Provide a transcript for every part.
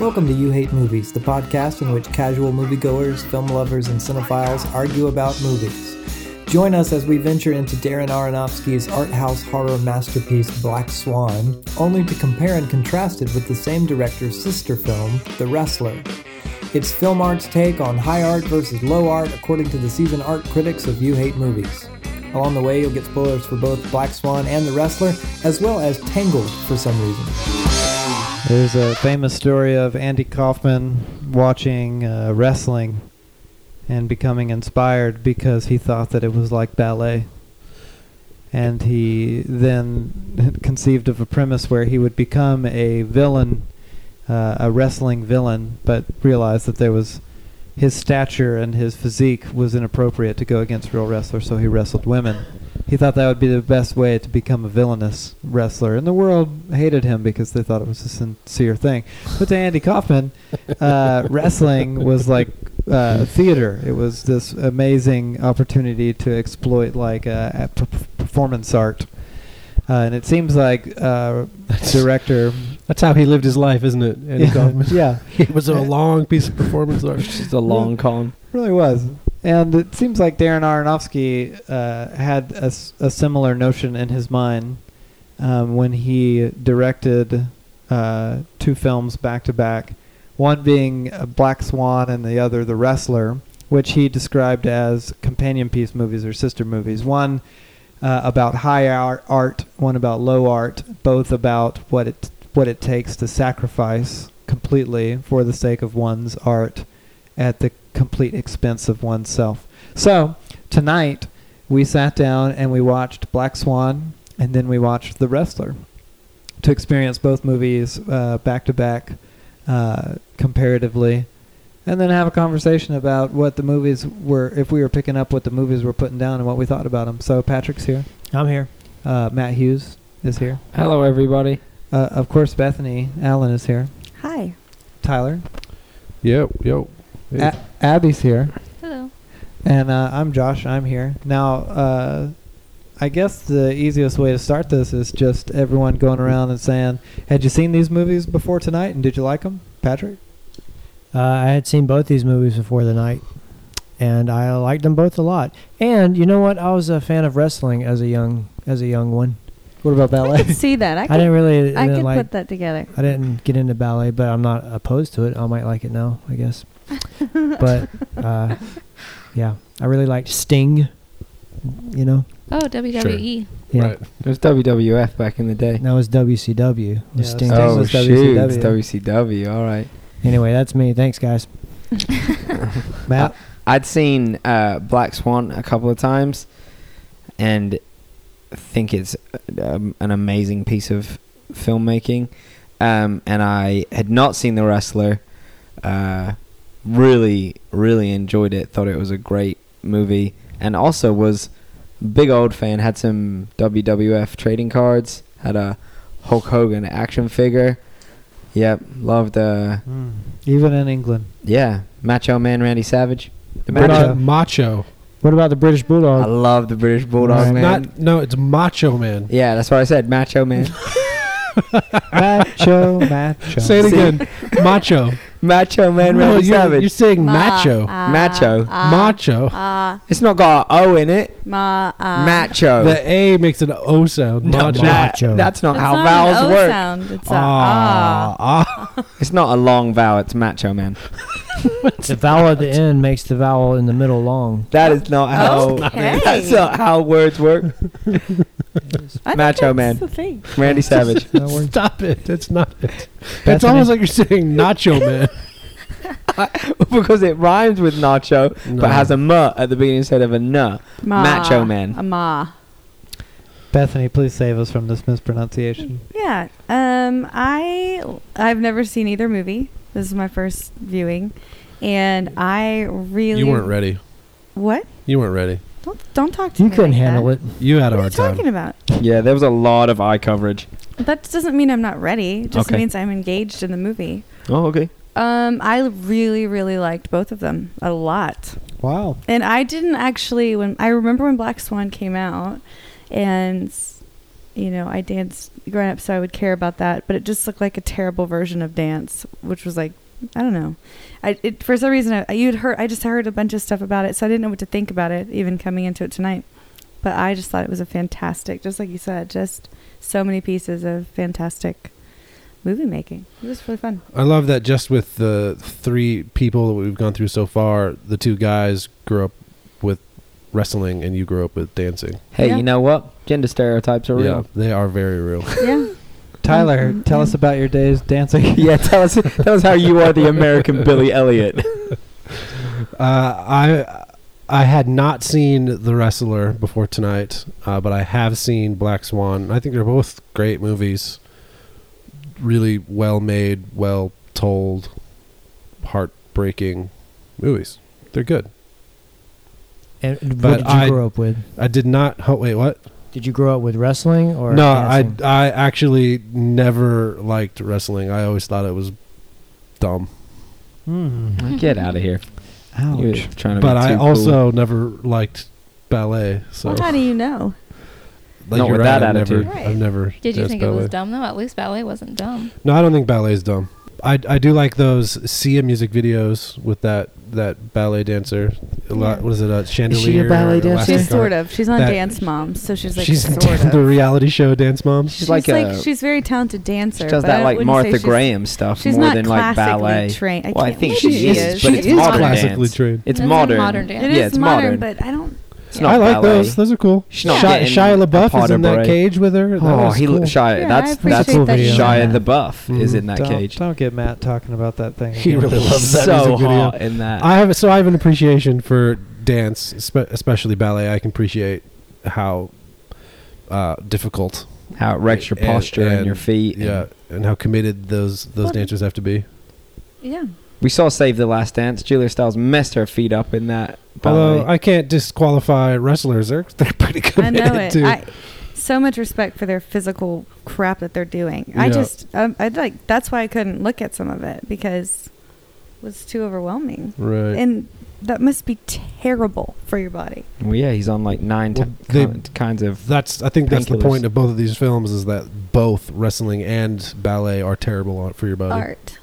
Welcome to You Hate Movies, the podcast in which casual moviegoers, film lovers, and cinephiles argue about movies. Join us as we venture into Darren Aronofsky's art house horror masterpiece, Black Swan, only to compare and contrast it with the same director's sister film, The Wrestler. It's film art's take on high art versus low art, according to the seasoned art critics of You Hate Movies. Along the way, you'll get spoilers for both Black Swan and The Wrestler, as well as Tangled for some reason. There's a famous story of Andy Kaufman watching wrestling and becoming inspired because he thought that it was like ballet. And he then conceived of a premise where he would become a villain, a wrestling villain, but realized that there was his stature and his physique was inappropriate to go against real wrestlers, so he wrestled women. He thought that would be the best way to become a villainous wrestler. And the world hated him because they thought it was a sincere thing. But to Andy Kaufman, wrestling was like theater. It was this amazing opportunity to exploit like performance art. And it seems like director... That's how he lived his life, isn't it, Andy Kaufman? Yeah. It was a long piece of performance art. Just a long con. Really was. And it seems like Darren Aronofsky had a similar notion in his mind when he directed two films back-to-back, one being Black Swan and the other The Wrestler, which he described as companion piece movies or sister movies, one about high art, one about low art, both about what it takes to sacrifice completely for the sake of one's art at the complete expense of oneself. So tonight we sat down and we watched Black Swan and then we watched The Wrestler to experience both movies back to back comparatively, and then have a conversation about what the movies were, if we were picking up what the movies were putting down and what we thought about them. So Patrick's here. I'm here. Matt Hughes is here. Hello, everybody. Of course, Bethany Allen is here. Hi. Tyler. Yo. Abby's here. Hello. And I'm Josh. I'm here. Now, I guess the easiest way to start this is just everyone going around and saying, had you seen these movies before tonight, and did you like them? Patrick? I had seen both these movies before the night, and I liked them both a lot. And you know what? I was a fan of wrestling as a young one. What about ballet? I could see that. I didn't put that together. I didn't get into ballet, but I'm not opposed to it. I might like it now, I guess. But yeah, I really liked Sting, you know. Oh, WWE. Sure. Yeah. Right. It was WWF back in the day. No, it was WCW. It was Sting. Oh, was shoot. WCW. It's WCW. All right. Anyway, that's me. Thanks, guys. Matt? I'd seen Black Swan a couple of times and think it's an amazing piece of filmmaking. And I had not seen The Wrestler. Really, really enjoyed it. Thought it was a great movie, and also was a big old fan. Had some WWF trading cards. Had a Hulk Hogan action figure. Yep, loved. Even in England. Yeah, Macho Man Randy Savage. The Macho. What about the British Bulldog? I love the British Bulldog. It's Macho Man. Yeah, that's what I said. Macho Man. Macho. Say it again. Macho. Macho Man Randy Savage. You're saying macho. Macho. Macho. It's not got an O in it. Macho. The A makes an O sound. No, macho. That's not how vowels work. Sound. It's It's not a long vowel. It's Macho Man. The vowel at the end makes the vowel in the middle long. That is not how. Okay. That's not how words work. Macho Man. Randy Savage. Stop it. That's not it. Bethany. It's almost like you're saying Nacho Man. Because it rhymes with nacho, but has a ma at the beginning instead of a na. Macho Man. A ma. Bethany, please save us from this mispronunciation. Yeah. I've never seen either movie. This is my first viewing, and I really... You weren't ready. What? You weren't ready. Don't talk to me. You couldn't handle it. You had a hard time. What are you talking about? Yeah, there was a lot of eye coverage. That doesn't mean I'm not ready. It just means I'm engaged in the movie. Oh, okay. I really, really liked both of them a lot. Wow. And I remember when Black Swan came out, and you know, I danced growing up, so I would care about that. But it just looked like a terrible version of dance, which was like, I don't know. For some reason, I just heard a bunch of stuff about it, so I didn't know what to think about it, even coming into it tonight. But I just thought it was a fantastic, just like you said, just so many pieces of fantastic movie making. It was really fun. I love that just with the three people that we've gone through so far, the two guys grew up with wrestling and you grew up with dancing. Hey, yeah. You know what? Gender stereotypes are real. They are very real. Yeah. Tyler, tell us about your days dancing. Yeah, tell us how you are the American Billy Elliot. I had not seen The Wrestler before tonight, but I have seen Black Swan. I think they're both great movies. Really well made, well told, heartbreaking movies. They're good. And but what did you grow up with? I did not. Oh, wait, what? Did you grow up with wrestling or dancing? I actually never liked wrestling. I always thought it was dumb. Get out of here. Ouch. But I also never liked ballet. So well, how do you know? Like, not with right, that I've attitude. Never, right. I've never. Did you think ballet. It was dumb though? At least ballet wasn't dumb. No, I don't think ballet is dumb. I do like those Sia music videos with that ballet dancer. What is it? A Chandelier. Is she a ballet dancer? She's sort of. She's on Dance Moms, so she's like she's sort of the reality show Dance Moms. She's like she's very talented dancer. She does that like Martha Graham stuff she's more not than like ballet. Trained. Well, I think she is, but it's modern classically trained. It's modern. Modern dance. It is modern, but I don't. I like ballet. Those are cool. Shia LaBeouf is in that cage with her. Shia LaBeouf is in that cage. Don't get Matt talking about that thing. He really loves that music video. In that. I have an appreciation for dance, especially ballet. I can appreciate how difficult, how it wrecks your posture and your feet, and how committed those dancers have to be. Yeah. We saw Save the Last Dance. Julia Stiles messed her feet up in that ballet. Although I can't disqualify wrestlers. They're pretty good. I know it. Too. So much respect for their physical crap that they're doing. Yeah. I just, that's why I couldn't look at some of it because it was too overwhelming. Right. And that must be terrible for your body. Well, yeah, he's on like kinds of. I think that's the point of both of these films is that both wrestling and ballet are terrible for your body. Art.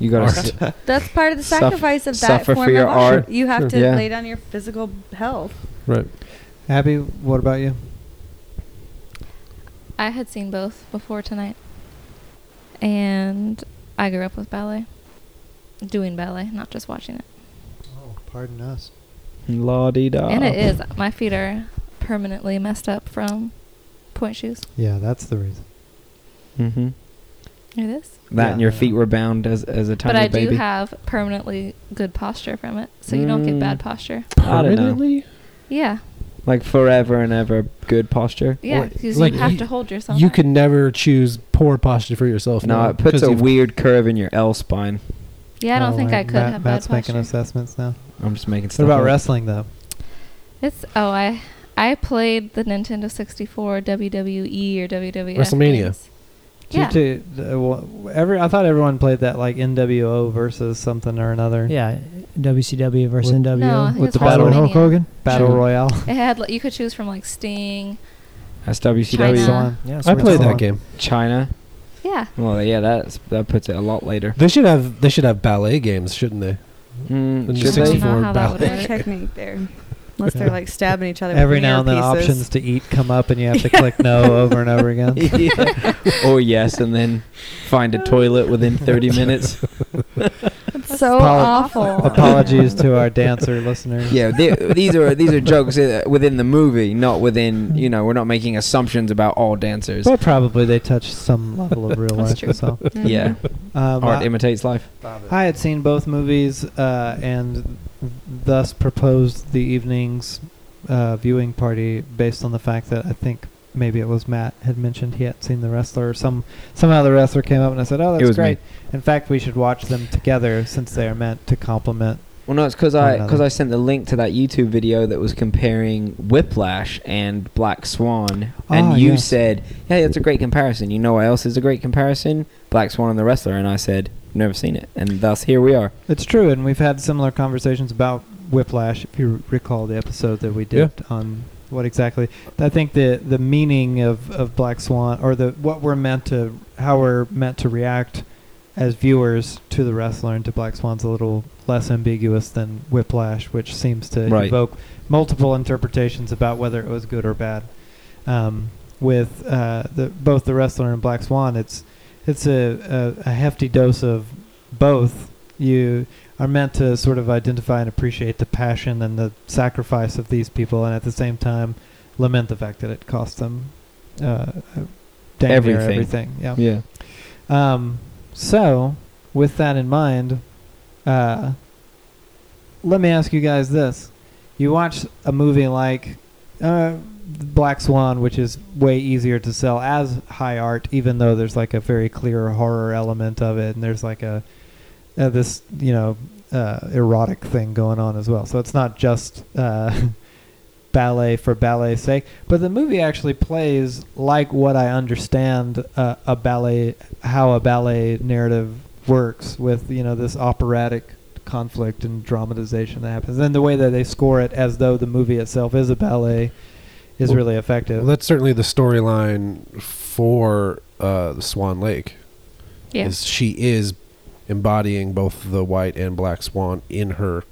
You gotta that's part of the sacrifice of that form for your of art. You have to lay down your physical health. Right. Abby, what about you? I had seen both before tonight. And I grew up with ballet. Doing ballet, not just watching it. Oh, pardon us. La-dee-da. And it is. My feet are permanently messed up from point shoes. Yeah, that's the reason. Mm-hmm. It is. That and your feet were bound as a tiny baby. But I do have permanently good posture from it, so you don't get bad posture. Permanently? Yeah. Like forever and ever good posture? Yeah, because like you have to hold yourself. You can never choose poor posture for yourself. No, it puts a weird curve in your L-spine. Yeah, I don't think I could have bad posture. Matt's making assessments now. I'm just making stuff. What about wrestling, though? It's I played the Nintendo 64 WWE or WWF. WrestleMania. Games. Yeah. I thought everyone played that like NWO versus something or another. Yeah, WCW versus NWO. No, with the battle Hulk Hogan battle royale. It had you could choose from like Sting. That's WCW. China. Yeah, I played that game. China. Yeah. Well, yeah, that puts it a lot later. They should have ballet games, shouldn't they? Should they? I don't know how that would be a technique there. Unless they're like stabbing each other. Every now and then options to eat come up and you have to click no over and over again. Yeah. Or yes and then find a toilet within 30 minutes. It's so awful. Apologies to our dancer listeners. Yeah, these are jokes within the movie, not within, we're not making assumptions about all dancers. But probably they touch some level of real life. That's true. Mm-hmm. Yeah. Art imitates life. I had seen both movies and thus proposed the evening's viewing party based on the fact that I think maybe it was Matt had mentioned he had seen The Wrestler or somehow The Wrestler came up and I said, oh, that's great. Me. In fact, we should watch them together since they are meant to complement. Well, no, it's because I sent the link to that YouTube video that was comparing Whiplash and Black Swan. And you said, hey, that's a great comparison. You know what else is a great comparison? Black Swan and The Wrestler. And I said, never seen it. And thus, here we are. It's true. And we've had similar conversations about Whiplash, if you recall the episode that we did on what exactly. I think the meaning of Black Swan, or the what we're meant to, how we're meant to react as viewers to The Wrestler and to Black Swan's a little less ambiguous than Whiplash, which seems to evoke multiple interpretations about whether it was good or bad. With both The Wrestler and Black Swan, it's a hefty dose of both. You are meant to sort of identify and appreciate the passion and the sacrifice of these people, and at the same time lament the fact that it cost them everything. Yeah. So, with that in mind, let me ask you guys this. You watch a movie like Black Swan, which is way easier to sell as high art, even though there's like a very clear horror element of it, and there's like a this, you know, erotic thing going on as well. So it's not just ballet for ballet's sake, but the movie actually plays like what I understand how a ballet narrative works, with, you know, this operatic conflict and dramatization that happens, and the way that they score it as though the movie itself is a ballet is really effective. Well, that's certainly the storyline for Swan Lake. Yeah, she is embodying both the white and black swan in her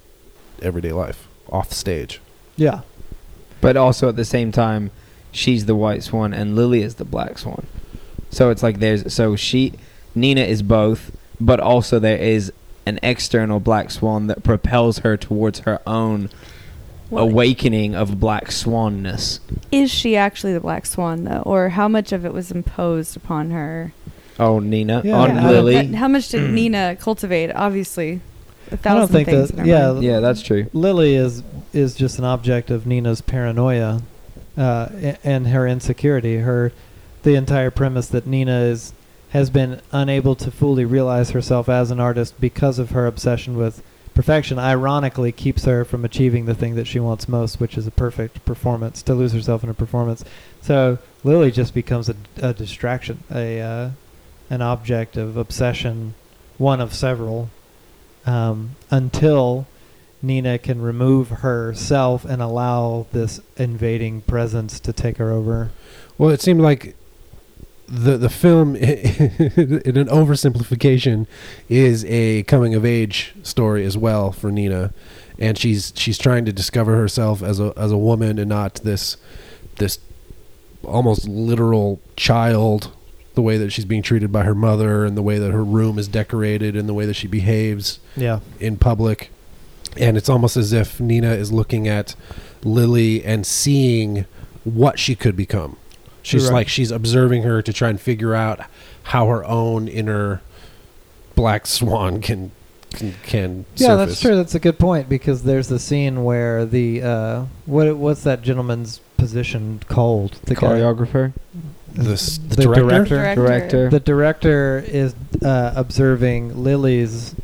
everyday life off stage. Yeah. But also at the same time, she's the white swan and Lily is the black swan. So it's like Nina is both, but also there is an external black swan that propels her towards her own awakening of black swanness. Is she actually the black swan though, or how much of it was imposed upon her? Lily. How much did Nina cultivate? Obviously, 1,000 things. Yeah, that's true. Lily is just an object of Nina's paranoia and her insecurity. The entire premise that Nina has been unable to fully realize herself as an artist because of her obsession with perfection, ironically keeps her from achieving the thing that she wants most, which is a perfect performance, to lose herself in a performance. So Lily just becomes a distraction, an object of obsession, one of several, until Nina can remove herself and allow this invading presence to take her over. Well, it seemed like the film, in an oversimplification, is a coming-of-age story as well for Nina, and she's trying to discover herself as a woman and not this almost literal child. The way that she's being treated by her mother, and the way that her room is decorated, and the way that she behaves in public. And it's almost as if Nina is looking at Lily and seeing what she could become. She's right. Like, she's observing her to try and figure out how her own inner black swan can surface. Yeah, that's true. That's a good point, because there's the scene where the, what's that gentleman's position called? The choreographer? The director. The director is observing Lily's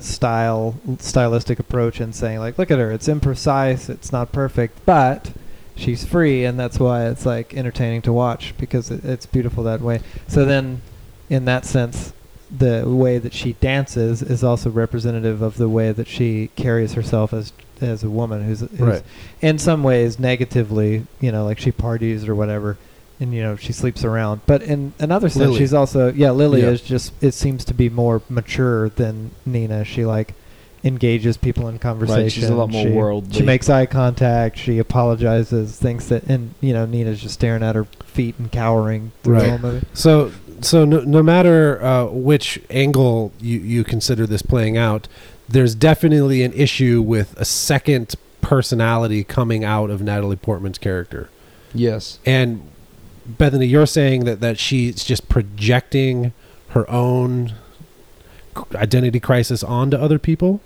stylistic approach and saying, like, look at her, it's imprecise, it's not perfect, but she's free, and that's why it's like entertaining to watch, because it's beautiful that way. So then, in that sense, the way that she dances is also representative of the way that she carries herself as a woman who's right. In some ways negatively, you know, like she parties or whatever. And, you know, she sleeps around. But in another sense, Lily. She's also... Yeah, Lily is just... It seems to be more mature than Nina. She, like, engages people in conversation. Right, she's a lot more worldly. She makes eye contact. She apologizes. Thinks that... And, you know, Nina's just staring at her feet and cowering through the whole movie. So no matter which angle you consider this playing out, there's definitely an issue with a second personality coming out of Natalie Portman's character. Yes. And... Bethany, you're saying that she's just projecting her own identity crisis onto other people?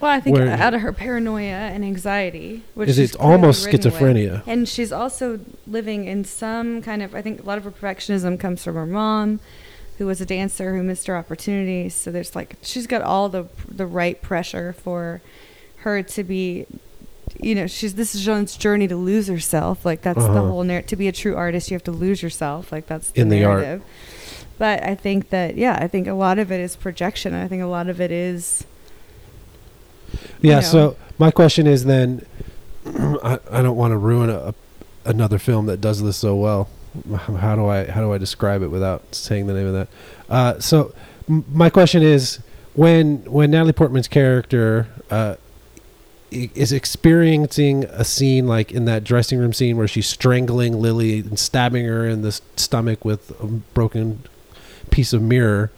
Well, I think out of her paranoia and anxiety, which is almost schizophrenia. And she's also living in some kind of, I think a lot of her perfectionism comes from her mom, who was a dancer who missed her opportunities. So there's like, she's got all the right pressure for her to be... You know, this is Jean's journey to lose herself. Like, that's the whole narrative. To be a true artist, you have to lose yourself. Like, that's the narrative. But I think that, I think a lot of it is projection. I think a lot of it is... Yeah, so my question is then, I don't want to ruin a another film that does this so well. How do I describe it without saying the name of that? So my question is, when Natalie Portman's character is experiencing a scene like in that dressing room scene where she's strangling Lily and stabbing her in the stomach with a broken piece of mirror,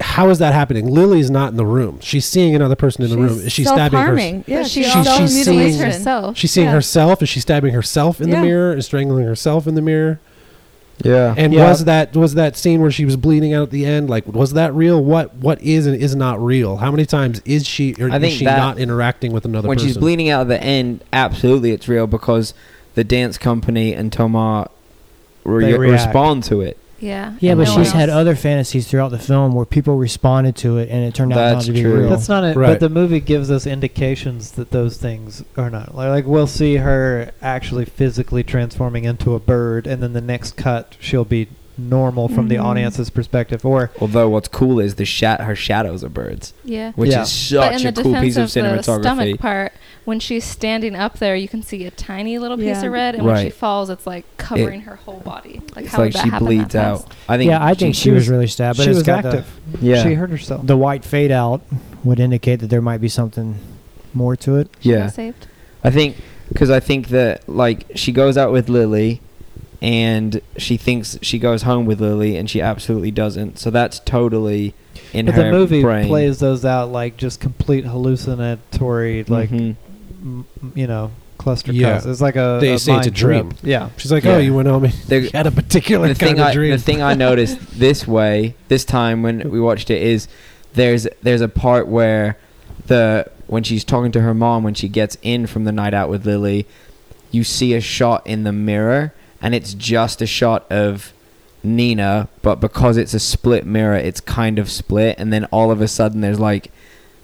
how is that happening? Lily's not in the room. She's seeing another person in the room. Is she stabbing herself? Yeah, she's herself. She's seeing herself. Is she stabbing herself in the mirror? Is strangling herself in the mirror? Yeah. And was that scene where she was bleeding out at the end, like, was that real? What is and is not real? How many times is she or is she not interacting with another person? When she's bleeding out at the end, absolutely it's real, because the dance company and Tomar respond to it. Yeah. Yeah, but she's had other fantasies throughout the film where people responded to it and it turned out not to be real. That's not it. Right. But the movie gives us indications that those things are not. Like we'll see her actually physically transforming into a bird, and then the next cut she'll be normal from the audience's perspective. Or although what's cool is her shadows are birds. Yeah. Which is such a cool piece of cinematography. The stomach part, when she's standing up there, you can see a tiny little piece of red, and when she falls, it's like covering her whole body. Like, how she bleeds out. I think she was really stabbed. But she was active. She hurt herself. The white fade out would indicate that there might be something more to it. Yeah, saved. I think that, like, she goes out with Lily, and she thinks she goes home with Lily, and she absolutely doesn't. So that's totally in her brain. But the movie plays those out like just complete hallucinatory, like. Mm-hmm. You know, cluster cuts. It's like a. They say it's a dream. Yeah, she's like, "Oh, you went home and had a particular kind of dream." The thing I noticed this time when we watched it is there's a part where when she's talking to her mom, when she gets in from the night out with Lily, you see a shot in the mirror, and it's just a shot of Nina, but because it's a split mirror, it's kind of split, and then all of a sudden there's like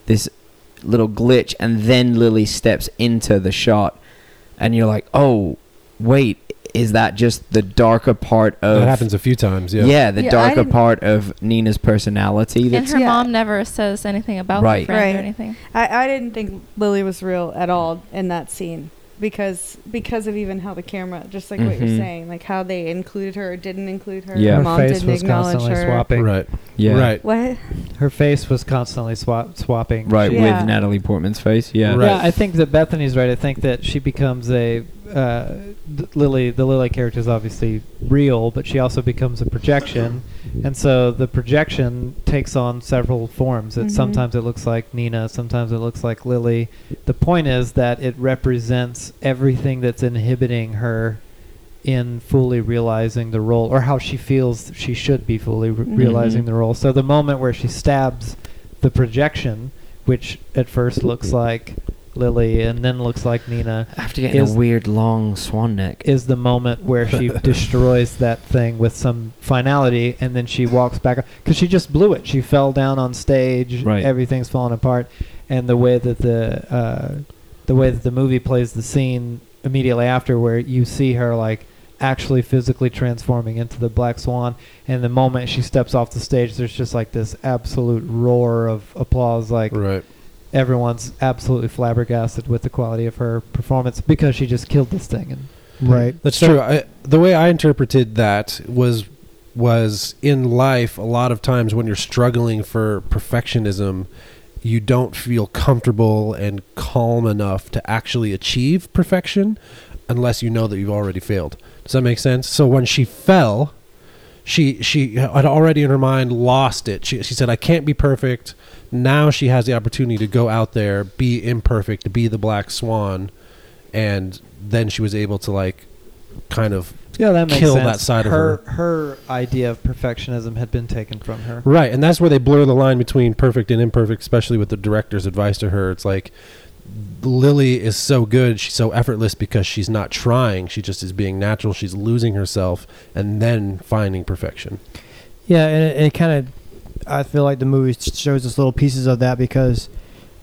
this little glitch, and then Lily steps into the shot, and you're like, oh wait, is that just the darker part of that? Happens a few times. Darker part of Nina's personality, that's, and her mom never says anything about her friend or anything. I didn't think Lily was real at all in that scene because of even how the camera, just like what you're saying, like how they included her or didn't include her. Yeah, her mom face didn't was acknowledge constantly her. Swapping. Right. Yeah. Right. What? Her face was constantly swapping. Right, with Natalie Portman's face. Yeah. Right. Yeah, I think that Bethany's right. I think that she becomes a Lily. The Lily character is obviously real, but she also becomes a projection, and so the projection takes on several forms. It sometimes it looks like Nina, sometimes it looks like Lily. The point is that it represents everything that's inhibiting her in fully realizing the role, or how she feels she should be fully realizing the role. So the moment where she stabs the projection, which at first looks like Lily and then looks like Nina, after getting a weird long swan neck, is the moment where she destroys that thing with some finality, and then she walks back up because she just blew it. She fell down on stage. Right. Everything's falling apart, and the way that the movie plays the scene immediately after, where you see her like actually physically transforming into the Black Swan, and the moment she steps off the stage, there's just like this absolute roar of applause, like. Right. Everyone's absolutely flabbergasted with the quality of her performance because she just killed this thing. And right. That's true. The way I interpreted that was in life, a lot of times when you're struggling for perfectionism, you don't feel comfortable and calm enough to actually achieve perfection unless you know that you've already failed. Does that make sense? So when she fell, she had already in her mind lost it. She said, I can't be perfect. Now she has the opportunity to go out there, be imperfect, to be the Black Swan, and then she was able to like kind of that kill that side of her. Her idea of perfectionism had been taken from her. Right, and that's where they blur the line between perfect and imperfect, especially with the director's advice to her. It's like Lily is so good, she's so effortless because she's not trying. She just is being natural. She's losing herself and then finding perfection. Yeah, and it kind of... I feel like the movie shows us little pieces of that because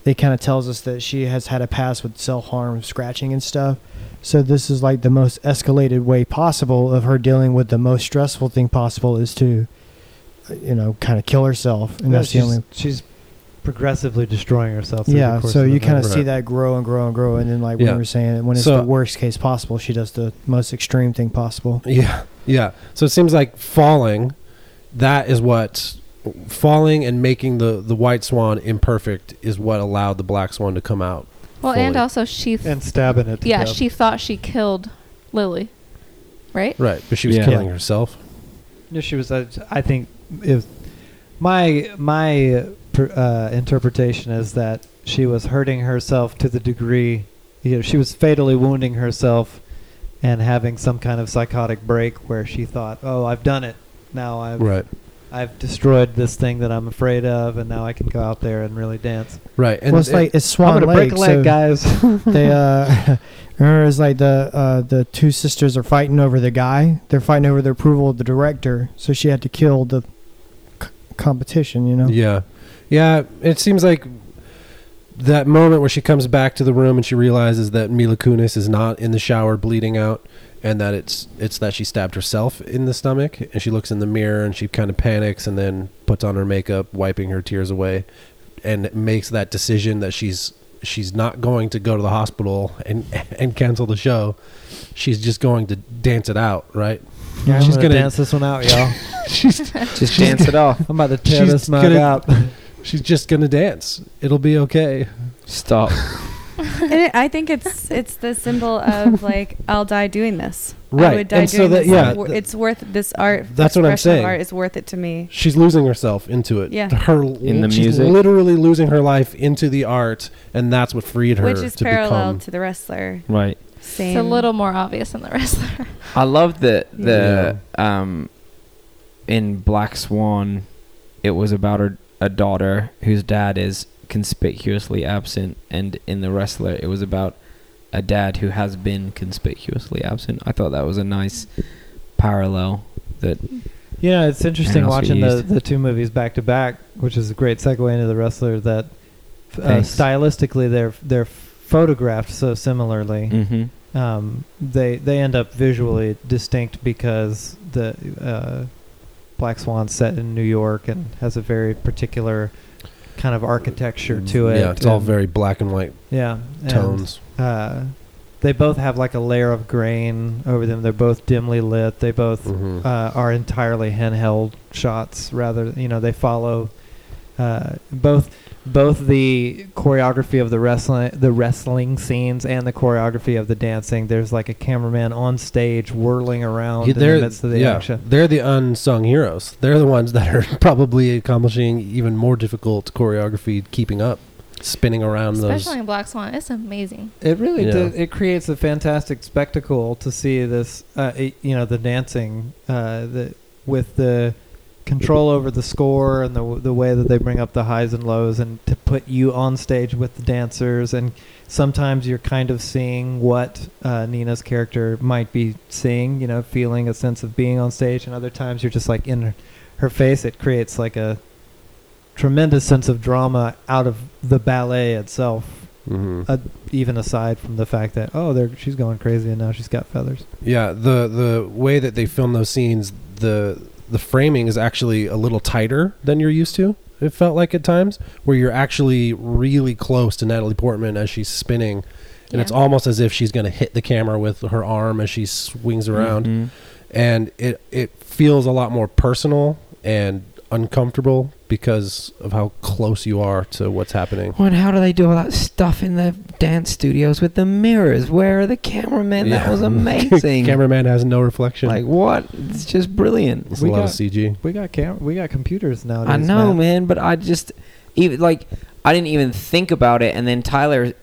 it kind of tells us that she has had a past with self-harm, scratching and stuff. So this is like the most escalated way possible of her dealing with the most stressful thing possible is to, kind of kill herself. And that's the only... She's progressively destroying herself. Yeah, so you kind of see that grow and grow and grow, and then, like when we were saying, when it's the worst case possible, she does the most extreme thing possible. Yeah, yeah. So it seems like falling and making the White Swan imperfect is what allowed the Black Swan to come out. Well, fully. And also and stabbing it. Yeah, she thought she killed Lily, right? Right, but she was killing herself. No, she was. I think if my interpretation is that she was hurting herself to the degree, she was fatally wounding herself and having some kind of psychotic break where she thought, oh, I've done it. Now I've destroyed this thing that I'm afraid of, and now I can go out there and really dance. Right. And it's Swan Lake. I'm going to break a leg, guys. They, remember, it's like the two sisters are fighting over the guy. They're fighting over the approval of the director, so she had to kill the competition, Yeah. Yeah, it seems like that moment where she comes back to the room and she realizes that Mila Kunis is not in the shower bleeding out, and that it's that she stabbed herself in the stomach, and she looks in the mirror and she kind of panics and then puts on her makeup, wiping her tears away, and makes that decision that she's not going to go to the hospital and cancel the show. She's just going to dance it out, right? Yeah, I'm going to dance this one out, y'all. Just dance it off. I'm about to tear this mug out. She's just going to dance. It'll be okay. Stop. I think it's the symbol of, like, I'll die doing this. Right. I would die doing this. It's worth this art. That's what I'm saying. Art is worth it to me. She's losing herself into it. Yeah. She's literally losing her life into the art, and that's what freed her to become. Which is parallel to The Wrestler. Right. Same. It's a little more obvious than The Wrestler. I love that in Black Swan, it was about a daughter whose dad is conspicuously absent, and in The Wrestler it was about a dad who has been conspicuously absent. I thought that was a nice parallel that it's interesting watching the two movies back to back, which is a great segue into The Wrestler, that stylistically they're photographed so similarly. Mm-hmm. They end up visually distinct because the Black Swan's set in New York and has a very particular kind of architecture to it. Yeah, it's all very black and white tones. And, they both have like a layer of grain over them. They're both dimly lit. They both are entirely handheld shots. Rather, they follow both the choreography of the wrestling scenes and the choreography of the dancing. There's like a cameraman on stage whirling around in the midst of the action. They're the unsung heroes. They're the ones that are probably accomplishing even more difficult choreography, keeping up, spinning around. Especially in Black Swan. It's amazing. It really does. It creates a fantastic spectacle to see this, the dancing with the control over the score and the way that they bring up the highs and lows, and to put you on stage with the dancers, and sometimes you're kind of seeing what Nina's character might be seeing, feeling a sense of being on stage, and other times you're just like in her face. It creates like a tremendous sense of drama out of the ballet itself. Mm-hmm. Even aside from the fact that she's going crazy and now she's got feathers. The way that they film those scenes, the framing is actually a little tighter than you're used to. It felt like at times where you're actually really close to Natalie Portman as she's spinning, and it's almost as if she's going to hit the camera with her arm as she swings around. Mm-hmm. And it feels a lot more personal and uncomfortable because of how close you are to what's happening. Well, and how do they do all that stuff in the dance studios with the mirrors? Where are the cameramen? Yeah. That was amazing. Cameraman has no reflection. Like what? It's just brilliant. It's a lot of CG. We got computers nowadays. I know, man, but I just I didn't even think about it, and then Tyler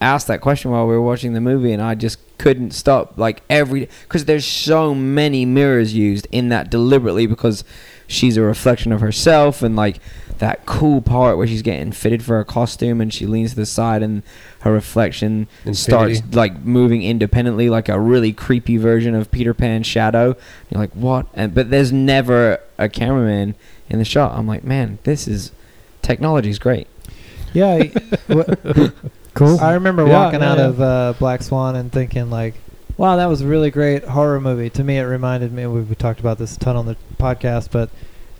asked that question while we were watching the movie, and I just couldn't stop. Like because there's so many mirrors used in that deliberately, because she's a reflection of herself, and like that cool part where she's getting fitted for her costume and she leans to the side and her reflection starts like moving independently, like a really creepy version of Peter Pan's shadow. You're like, what? But there's never a cameraman in the shot. I'm like, man, this is technology's great. Yeah. Cool. I remember walking out of Black Swan and thinking like, wow, that was a really great horror movie. To me, it reminded me, we talked about this a ton on the podcast, but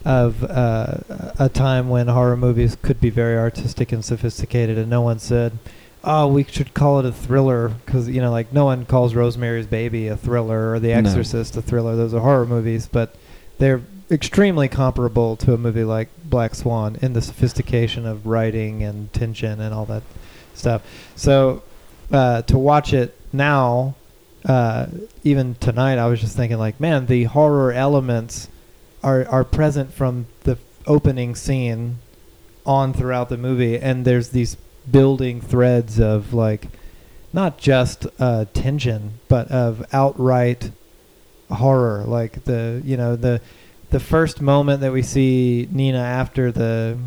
of a time when horror movies could be very artistic and sophisticated, and no one said, oh, we should call it a thriller, because, you know, like, no one calls Rosemary's Baby a thriller or The Exorcist a thriller. Those are horror movies, but they're extremely comparable to a movie like Black Swan in the sophistication of writing and tension and all that stuff. So to watch it now, even tonight, I was just thinking, like, man, the horror elements are present from the opening scene on throughout the movie, and there's these building threads of, like, not just tension, but of outright horror. Like, the, you know, the first moment that we see Nina after the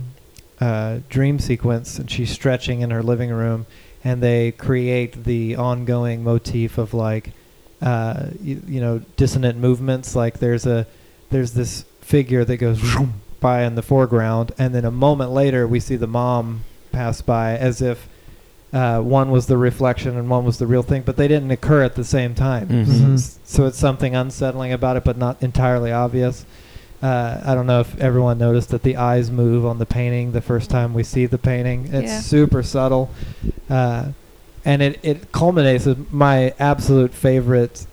dream sequence, and she's stretching in her living room, and they create the ongoing motif of, like, you know, dissonant movements. Like, there's this figure that goes by in the foreground, and then a moment later we see the mom pass by, as if one was the reflection and one was the real thing, but they didn't occur at the same time. Mm-hmm. So it's something unsettling about it, but not entirely obvious. I don't know if everyone noticed that the eyes move on the painting the first time we see the painting. It's super subtle. And it culminates with my absolute favorite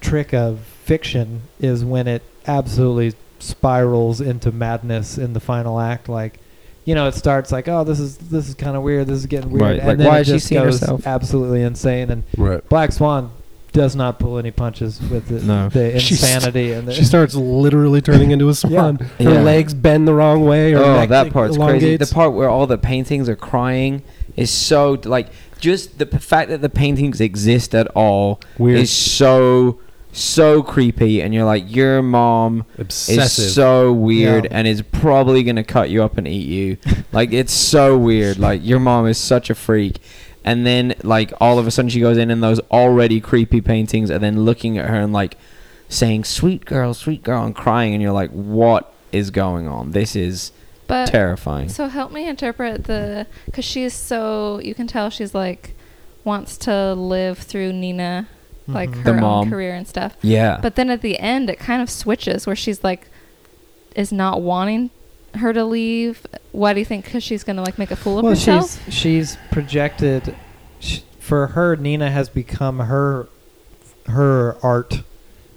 trick of fiction is when it absolutely spirals into madness in the final act. Like, you know, it starts like, oh, this is kind of weird. This is getting weird. Right. And like, then why is she seeing herself? Absolutely insane. And Black Swan does not pull any punches with the insanity. She starts literally turning into a swan. Yeah. Her legs bend the wrong way. That part's crazy. The part where all the paintings are crying is so, like, just the fact that the paintings exist at all is so creepy, and you're like, your mom is so weird and is probably going to cut you up and eat you. Like, it's so weird. Like, your mom is such a freak. And then, like, all of a sudden she goes in those already creepy paintings, and then looking at her and, like, saying, sweet girl, and crying. And you're like, what is going on? This is terrifying. So help me interpret because she's so, you can tell she's, like, wants to live through Nina, like, her own career and stuff. Yeah. But then at the end, it kind of switches where she's, like, is not wanting her to leave. Why do you think? Because she's going to, like, make a fool of herself? Well, she's projected. For her, Nina has become her art,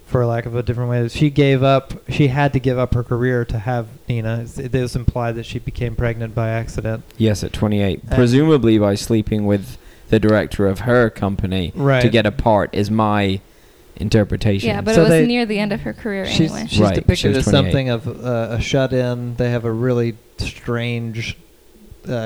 for lack of a different way. She gave up. She had to give up her career to have Nina. It is implied that she became pregnant by accident. Yes, at 28. And presumably by sleeping with the director of her company to get a part, is my interpretation. Yeah, but so it was near the end of her career anyway. She's depicted as something of a shut-in. They have a really strange,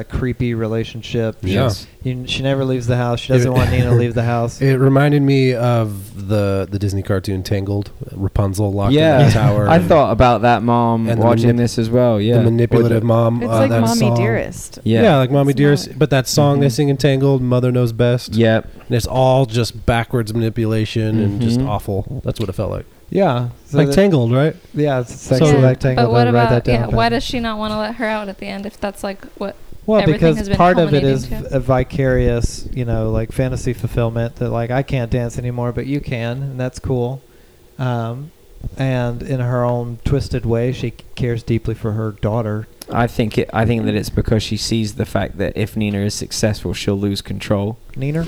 creepy relationship. Yes. She never leaves the house. She doesn't want Nina to leave the house. It reminded me of the Disney cartoon Tangled, Rapunzel locked in the tower. I thought about that mom and watching this as well. Yeah, the manipulative mom. It's like Mommy song. Dearest. Yeah, like Mommy Dearest. But that song they sing in Tangled, Mother Knows Best. Yep. And it's all just backwards manipulation and just awful. That's what it felt like. Yeah. So like Tangled, right? Yeah, it's sexually like Tangled. But what about, why does she not want to let her out at the end if that's like what everything has been culminating to? Well, because part of it is a vicarious, you know, like fantasy fulfillment that, like, I can't dance anymore, but you can, and that's cool. And in her own twisted way, she cares deeply for her daughter. I think that it's because she sees the fact that if Nina is successful, she'll lose control. Nina?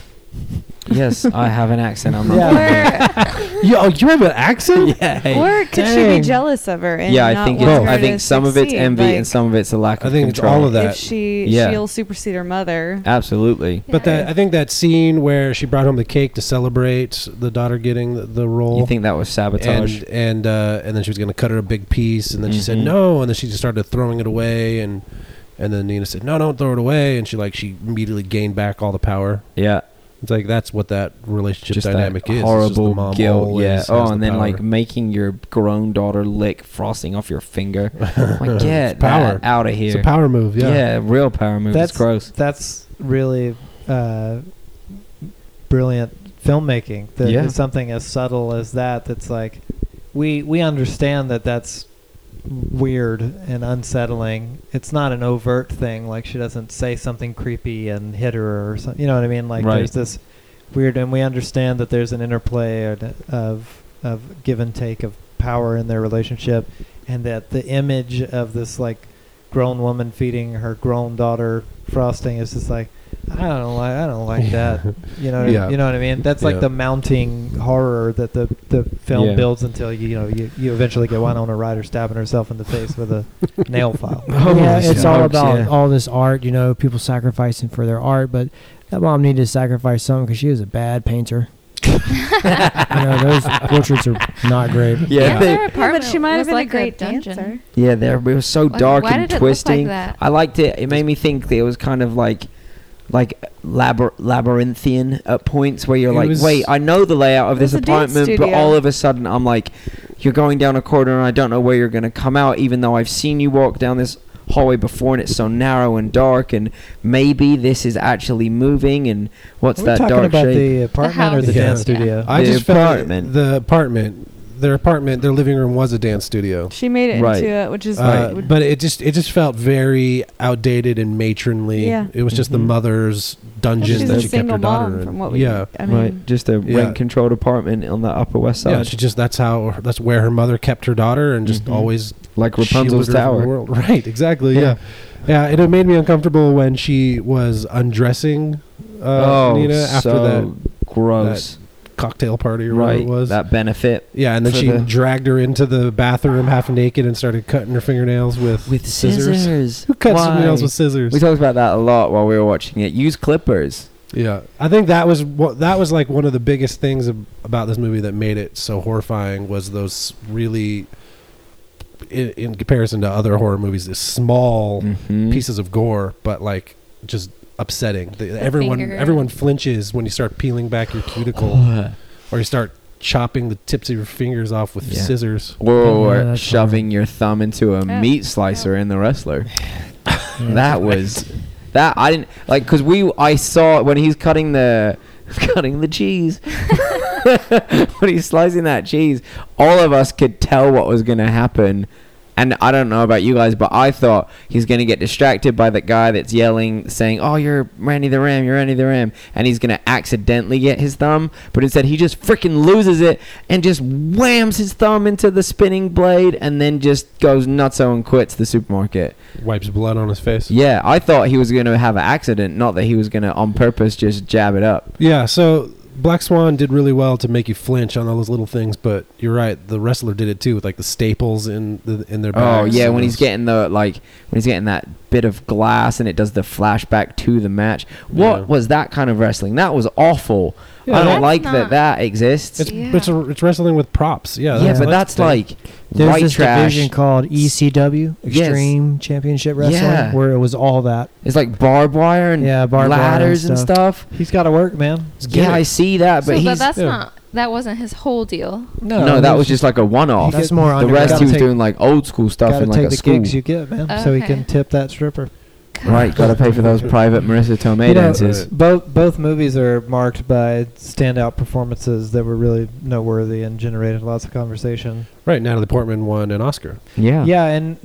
Yes, I have an accent. I'm not. You have an accent? Yeah. Or could she be jealous of her? And I think some of it's envy, like, and some of it's a lack of control. I think it's all of that. If she'll supersede her mother. Absolutely. Yeah. But I think that scene where she brought home the cake to celebrate the daughter getting the role. You think that was sabotage? And then she was going to cut her a big piece, and then she said no, and then she just started throwing it away, and then Nina said, no, don't throw it away, and she immediately gained back all the power. Yeah. It's like, that's what that relationship just dynamic that is. Horrible mom guilt, yeah. Oh, and then power. Like making your grown daughter lick frosting off your finger. Like, get that out of here. It's a power move, yeah. Yeah, real power move. That's gross. That's really brilliant filmmaking. Something as subtle as that. That's like, we understand that that's weird and unsettling. It's not an overt thing, like she doesn't say something creepy and hit her or something, you know what I mean? Like there's this weird, and we understand that there's an interplay of give and take of power in their relationship, and that the image of this like grown woman feeding her grown daughter frosting is just like, I don't like that. You know, yeah. You know what I mean? That's like the mounting horror that the film builds until you eventually get Winona Ryder stabbing herself in the face with a nail file. It's all about all this art. You know, people sacrificing for their art, but that mom needed to sacrifice something because she was a bad painter. Those portraits are not great. But she might have been a great dancer. Yeah, it was so dark and twisting. Like I liked it. It made me think that it was kind of like labyrinthian at points where you're like, wait, I know the layout of this apartment, but all of a sudden I'm like, you're going down a corridor and I don't know where you're going to come out, even though I've seen you walk down this hallway before and it's so narrow and dark, and maybe this is actually moving, and what's that dark shape? Are we talking about the apartment or the dance studio? I just found the apartment. Their apartment, their living room was a dance studio. She made it into it, which is like... But it just felt very outdated and matronly. Yeah. It was just the mother's dungeon that she kept her daughter in. From what we just a rent-controlled apartment on the Upper West Side. Yeah, she just that's where her mother kept her daughter and just always... Like Rapunzel's Tower. World. Right, exactly, yeah. And it made me uncomfortable when she was undressing Nina after that. Gross. That cocktail party or whatever it was. That benefit. Yeah, and then she dragged her into the bathroom half naked and started cutting her fingernails with scissors. Who cuts fingernails with scissors? We talked about that a lot while we were watching it. Use clippers. Yeah. I think that was like one of the biggest things about this movie that made it so horrifying was those really... In comparison to other horror movies, the small pieces of gore, but like just upsetting. Everyone flinches when you start peeling back your cuticle, or you start chopping the tips of your fingers off with scissors, or shoving your thumb into a meat slicer in The Wrestler. That I didn't like because I saw when he's cutting the cheese. When he's slicing that cheese, all of us could tell what was going to happen. And I don't know about you guys, but I thought he's going to get distracted by that guy that's yelling, saying, oh, you're Randy the Ram, you're Randy the Ram. And he's going to accidentally get his thumb. But instead, he just freaking loses it and just whams his thumb into the spinning blade and then just goes nutso and quits the supermarket. Wipes blood on his face. Yeah, I thought he was going to have an accident, not that he was going to on purpose just jab it up. Yeah, so... Black Swan did really well to make you flinch on all those little things, but you're right. The Wrestler did it too, with like the staples in their bags. Oh yeah, when he's getting that bit of glass and it does the flashback to the match. What was that kind of wrestling? That was awful. Yeah, I don't like that exists. It's wrestling with props. That's there's white this trash. Division called ECW, Extreme Championship Wrestling, where it was all that. It's like barbed wire and ladders and stuff. He's got to work, man. I see that, but that wasn't his whole deal. No, that was just like a one-off. That's more the rest. He was doing like old school stuff and like a school. Gigs you get, man, so he can tip that stripper. Right, gotta pay for those private Marissa Tomei dances. Both movies are marked by standout performances that were really noteworthy and generated lots of conversation. Right, Natalie Portman won an Oscar. Yeah, and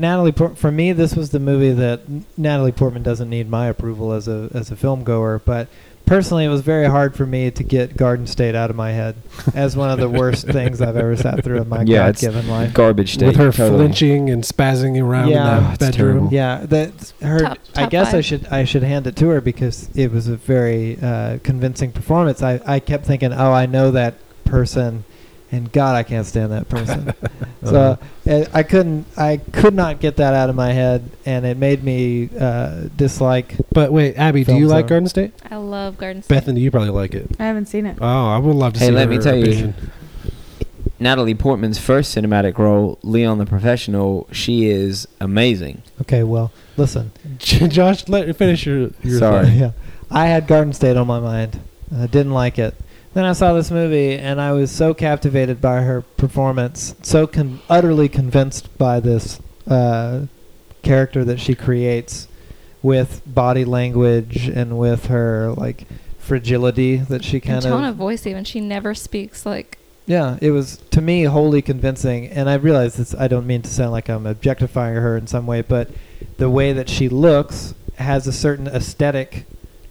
for me, this was the movie that Natalie Portman doesn't need my approval as a film goer, but personally, it was very hard for me to get Garden State out of my head as one of the worst things I've ever sat through in my God-given life. Garbage State. With her flinching and spazzing around in that bedroom. Terrible. Yeah, that's her. I guess five. I should hand it to her because it was a very convincing performance. I kept thinking, oh, I know that person, and God, I can't stand that person. So I could not get that out of my head, and it made me dislike. But wait, Abby, do you like Garden State? I love Garden State. Bethany, you probably like it. I haven't seen it. Oh, I would love to see it. Hey, let me tell you, Natalie Portman's first cinematic role, Leon the Professional, she is amazing. Okay, well, listen. Josh, let me finish your sorry. Yeah. I had Garden State on my mind. I didn't like it. Then I saw this movie, and I was so captivated by her performance, so utterly convinced by this character that she creates with body language and with her like fragility that she kind of... tone of voice even. She never speaks like... Yeah, it was, to me, wholly convincing. And I realize this, I don't mean to sound like I'm objectifying her in some way, but the way that she looks has a certain aesthetic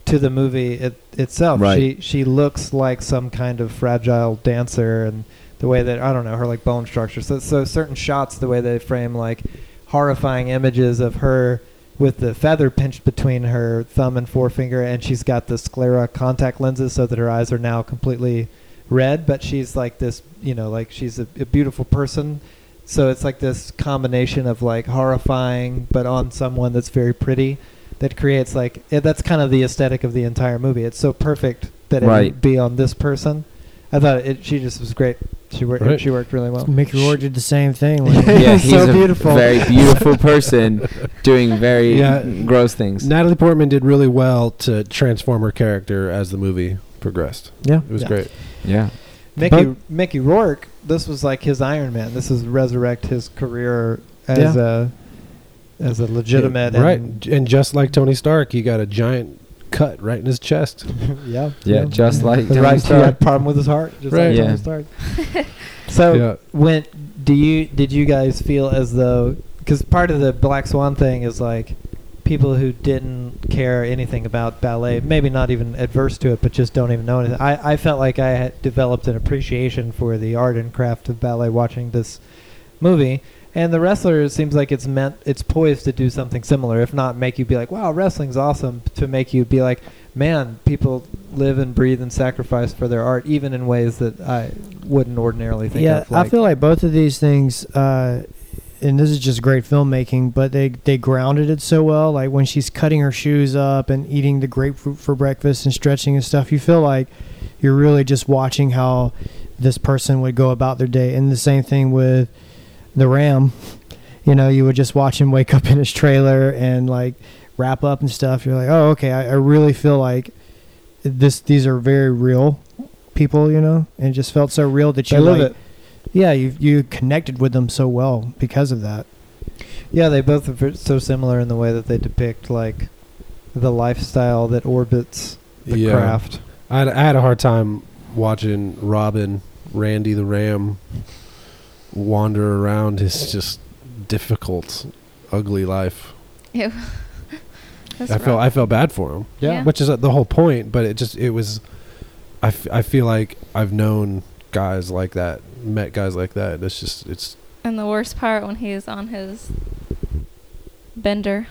to the movie itself. Right. She looks like some kind of fragile dancer and the way that, I don't know, her like bone structure. So certain shots, the way they frame like horrifying images of her with the feather pinched between her thumb and forefinger, and she's got the sclera contact lenses so that her eyes are now completely red, but she's like this, you know, like she's a beautiful person. So it's like this combination of like horrifying, but on someone that's very pretty, that creates like, that's kind of the aesthetic of the entire movie. It's so perfect that it would be on this person. I thought she just was great. She worked really well. Mickey Rourke did the same thing. Yeah, he's so a very beautiful person doing very gross things. Natalie Portman did really well to transform her character as the movie progressed. Yeah. It was great. Yeah. Mickey Rourke, this was like his Iron Man. This is resurrect his career as a legitimate. Yeah, right. And just like Tony Stark, he got a giant cut right in his chest. Yeah. Just like Tony Stark. He had a problem with his heart. Just like Tony Stark. So when did you guys feel as though, because part of the Black Swan thing is like people who didn't care anything about ballet, maybe not even adverse to it, but just don't even know anything. I felt like I had developed an appreciation for the art and craft of ballet watching this movie. And The Wrestler seems like it's poised to do something similar, if not make you be like, wow, wrestling's awesome, to make you be like, man, people live and breathe and sacrifice for their art, even in ways that I wouldn't ordinarily think of. Yeah, I feel like both of these things, and this is just great filmmaking, but they grounded it so well. Like when she's cutting her shoes up and eating the grapefruit for breakfast and stretching and stuff, you feel like you're really just watching how this person would go about their day. And the same thing with the Ram. You know, you would just watch him wake up in his trailer and like wrap up and stuff. You're like, oh, okay, I really feel like these are very real people, you know, and it just felt so real that you love it. Yeah, you connected with them so well because of that. Yeah, they both are so similar in the way that they depict like the lifestyle that orbits the craft. I had a hard time watching Randy the Ram, wander around his just difficult, ugly life. Ew. I felt bad for him. Yeah, which is the whole point. But it was. I feel like I've known guys like that, met guys like that. And it's. And the worst part when he is on his bender,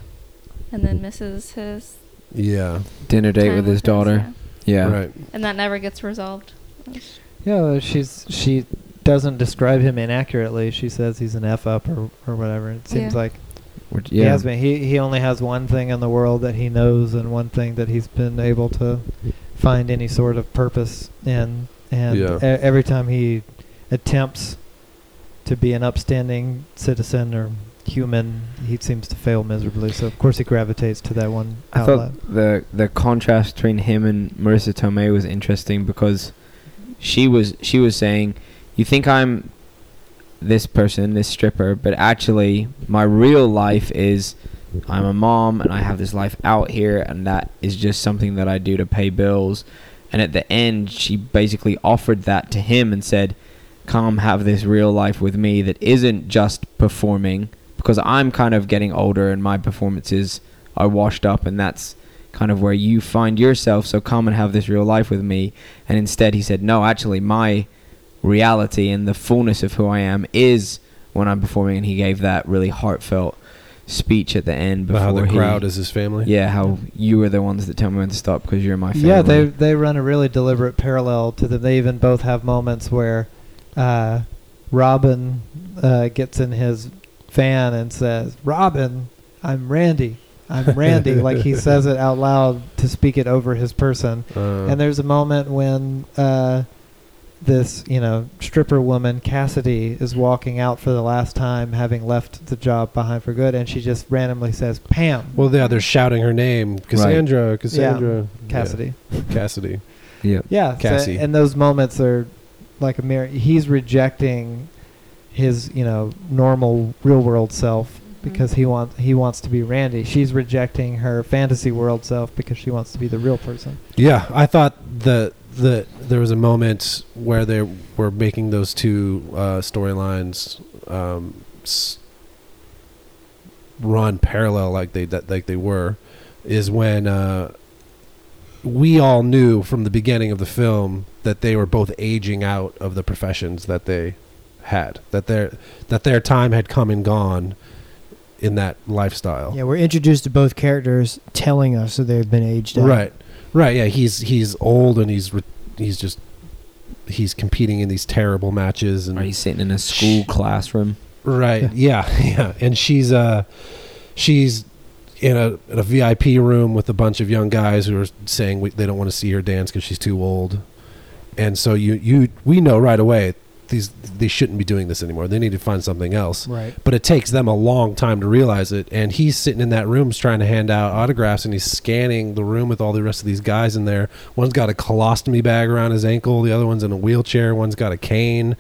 and then misses his. Yeah. Dinner date with his daughter. Yeah. Right. And that never gets resolved. Yeah, she doesn't describe him inaccurately. She says he's an F up or whatever. It seems like he has been. He only has one thing in the world that he knows and one thing that he's been able to find any sort of purpose in. And every time he attempts to be an upstanding citizen or human, he seems to fail miserably. So of course he gravitates to that one outlet. I thought the contrast between him and Marissa Tomei was interesting because she was saying, you think I'm this person, this stripper, but actually my real life is I'm a mom and I have this life out here, and that is just something that I do to pay bills. And at the end, she basically offered that to him and said, come have this real life with me that isn't just performing, because I'm kind of getting older and my performances are washed up, and that's kind of where you find yourself, so come and have this real life with me. And instead he said, no, actually my reality and the fullness of who I am is when I'm performing. And he gave that really heartfelt speech at the end before how the crowd is his family. Yeah, how you were the ones that tell me when to stop because you're my family. Yeah, they run a really deliberate parallel to them. They even both have moments where Robin gets in his van and says, Robin, I'm Randy. Like he says it out loud to speak it over his person. And there's a moment when this, you know, stripper woman, Cassidy, is walking out for the last time, having left the job behind for good, and she just randomly says, Pam. Well, yeah, they're shouting her name. Cassandra. Yeah. Cassidy. Yeah. Cassie. So, and those moments are like a mirror. He's rejecting his, you know, normal real-world self because he wants to be Randy. She's rejecting her fantasy world self because she wants to be the real person. Yeah, I thought there was a moment where they were making those two storylines run parallel like they were, is when we all knew from the beginning of the film that they were both aging out of the professions that they had, that their time had come and gone in that lifestyle. Yeah, we're introduced to both characters telling us that they've been aged out. Right. Yeah, he's old and he's competing in these terrible matches, and he's sitting in a school classroom. Right. Yeah. And she's in a VIP room with a bunch of young guys who are saying they don't want to see her dance because she's too old. And so we know right away they shouldn't be doing this anymore. They need to find something else. Right. But it takes them a long time to realize it. And he's sitting in that room trying to hand out autographs, and he's scanning the room with all the rest of these guys in there. One's got a colostomy bag around his ankle. The other one's in a wheelchair. One's got a cane.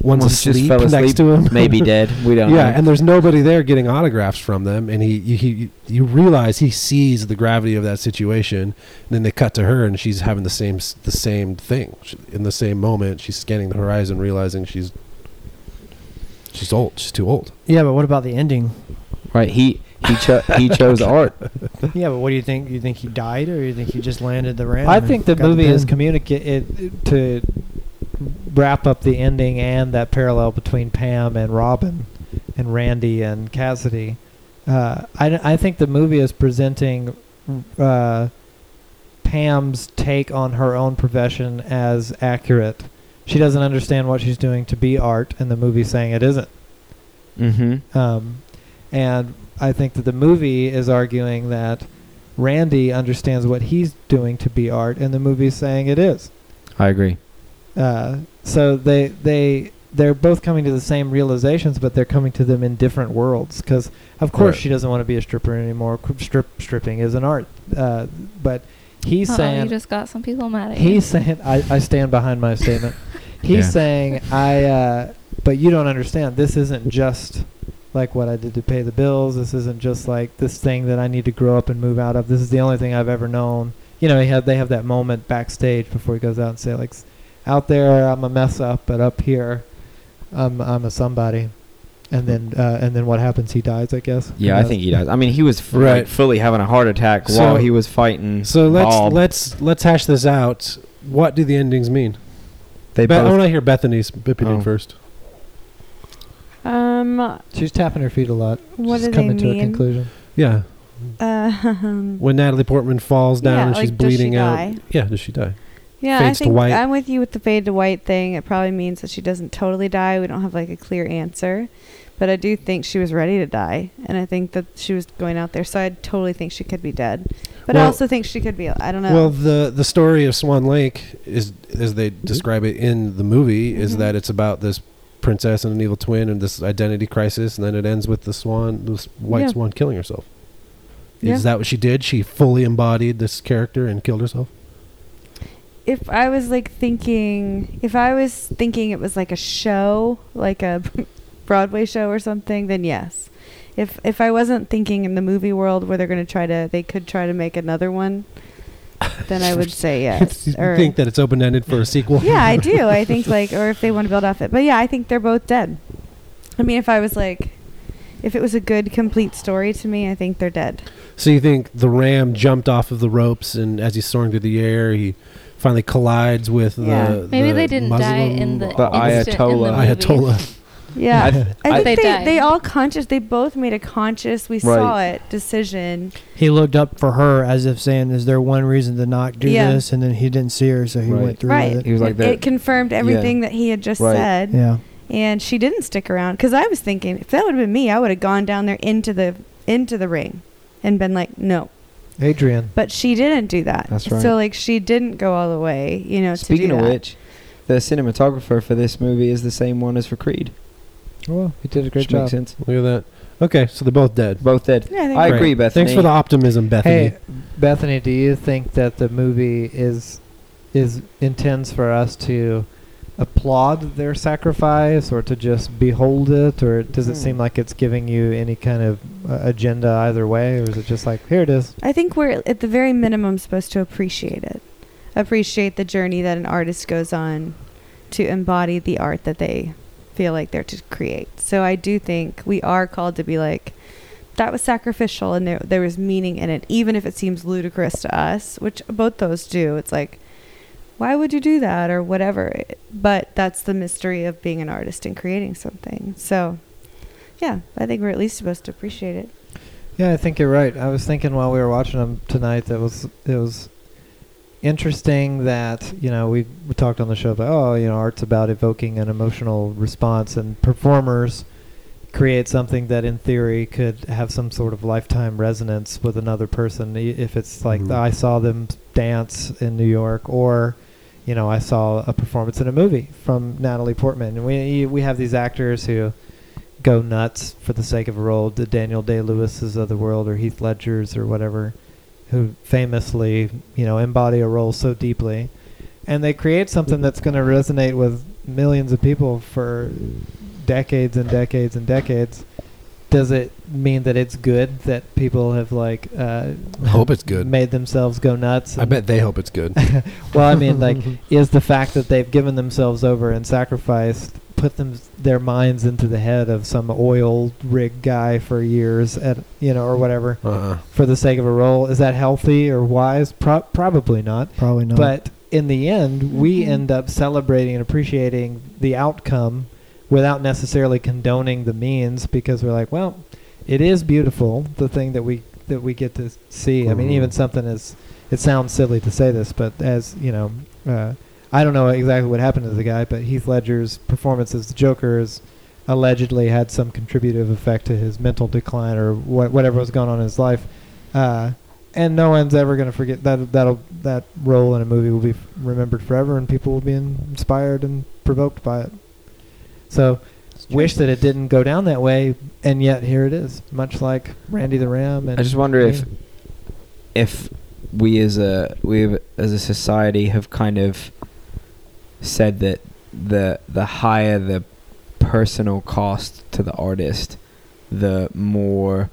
One's asleep next to him. Maybe dead. We don't know. Yeah, and there's nobody there getting autographs from them. And you realize he sees the gravity of that situation. And then they cut to her, and she's having the same thing. In the same moment, she's scanning the horizon, realizing she's old. She's too old. Yeah, but what about the ending? Right, he chose art. Yeah, but what do you think? You think he died, or you think he just landed the ramp? I think the movie is communicated to wrap up the ending and that parallel between Pam and Robin and Randy and Cassidy. I think the movie is presenting Pam's take on her own profession as accurate. She doesn't understand what she's doing to be art, and the movie's saying it isn't. Mm-hmm. And I think that the movie is arguing that Randy understands what he's doing to be art, and the movie's saying it is. I agree. So they're both coming to the same realizations, but they're coming to them in different worlds. Because of course She doesn't want to be a stripper anymore. Stripping is an art. But he's saying, "You just got some people mad at you." He's saying, "I stand behind my statement." He's saying, "But you don't understand. This isn't just like what I did to pay the bills. This isn't just like this thing that I need to grow up and move out of. This is the only thing I've ever known." You know, they have that moment backstage before he goes out and say like, "Out there, I'm a mess up, but up here, I'm a somebody." And then what happens? He dies, I guess. Yeah, I think he dies. I mean, he was fully having a heart attack while he was fighting. So let's hash this out. What do the endings mean? I want to hear Bethany's opinion first. She's tapping her feet a lot. She's coming to a conclusion. Yeah. When Natalie Portman falls down and she's bleeding out. Yeah, does she die? Yeah, I think I'm with you with the fade to white thing. It probably means that she doesn't totally die. We don't have like a clear answer, but I do think she was ready to die, and I think that she was going out there. So I totally think she could be dead, but I also think she could be. I don't know. Well, the story of Swan Lake is, as they describe it in the movie, is that it's about this princess and an evil twin and this identity crisis, and then it ends with the white swan killing herself. Yeah. Is that what she did? She fully embodied this character and killed herself. If I was thinking it was like a show, like a Broadway show or something, then yes. If I wasn't thinking in the movie world where they're going to they could try to make another one, then I would say yes. You think that it's open-ended for a sequel? Yeah, I do. I think or if they want to build off it. But yeah, I think they're both dead. I mean, if it was a good, complete story to me, I think they're dead. So you think the ram jumped off of the ropes, and as he's soaring through the air, he finally collides with the maybe they didn't Muslim die in the Ayatollah. In the Ayatollah. Yeah, I think they all conscious. They both made a conscious. We saw it decision. He looked up for her as if saying, "Is there one reason to not do this?" And then he didn't see her, so he went through with it. He was like that. It confirmed everything that he had just said. Yeah, and she didn't stick around because I was thinking if that would have been me, I would have gone down there into the ring and been like, "No." Adrian. But she didn't do that. That's right. So, she didn't go all the way, Speaking of which, the cinematographer for this movie is the same one as for Creed. Well, he did a great job. Makes sense. Look at that. Okay, so they're both dead. Both dead. Yeah, I agree, Bethany. Thanks for the optimism, Bethany. Hey, Bethany, do you think that the movie is intends for us to applaud their sacrifice or to just behold it, or does it seem like it's giving you any kind of agenda either way, or is it just like here it is? I think we're at the very minimum supposed to appreciate the journey that an artist goes on to embody the art that they feel like they're to create. So I do think we are called to be like, that was sacrificial, and there was meaning in it, even if it seems ludicrous to us, which both those do. It's like, why would you do that or whatever? But that's the mystery of being an artist and creating something. So, yeah, I think we're at least supposed to appreciate it. Yeah, I think you're right. I was thinking while we were watching them tonight that it was interesting that, you know, we talked on the show about, oh, you know, art's about evoking an emotional response, and performers create something that in theory could have some sort of lifetime resonance with another person, if it's like I saw them dance in New York, or, you know, I saw a performance in a movie from Natalie Portman. And we have these actors who go nuts for the sake of a role, the Daniel Day-Lewis's of the world, or Heath Ledger's or whatever, who famously, you know, embody a role so deeply, and they create something that's going to resonate with millions of people for decades and decades and decades. Does it mean that it's good that people have like hope it's good, made themselves go nuts? I bet they hope it's good. Well, I mean, like, is the fact that they've given themselves over and sacrificed, put their minds into the head of some oil rig guy for years at, you know, or whatever, for the sake of a role, is that healthy or wise? Probably not. But in the end, we end up celebrating and appreciating the outcome without necessarily condoning the means, because we're like, well, it is beautiful, the thing that we get to see. I mean, even something as, it sounds silly to say this, but as, you know, I don't know exactly what happened to the guy, but Heath Ledger's performance as the Joker is allegedly had some contributive effect to his mental decline or whatever was going on in his life. And no one's ever going to forget that. That role in a movie will be remembered forever, and people will be inspired and provoked by it. So wish that it didn't go down that way, and yet here it is, much like Randy the Ram. And I just wonder if we as a society have kind of said that the higher the personal cost to the artist, the more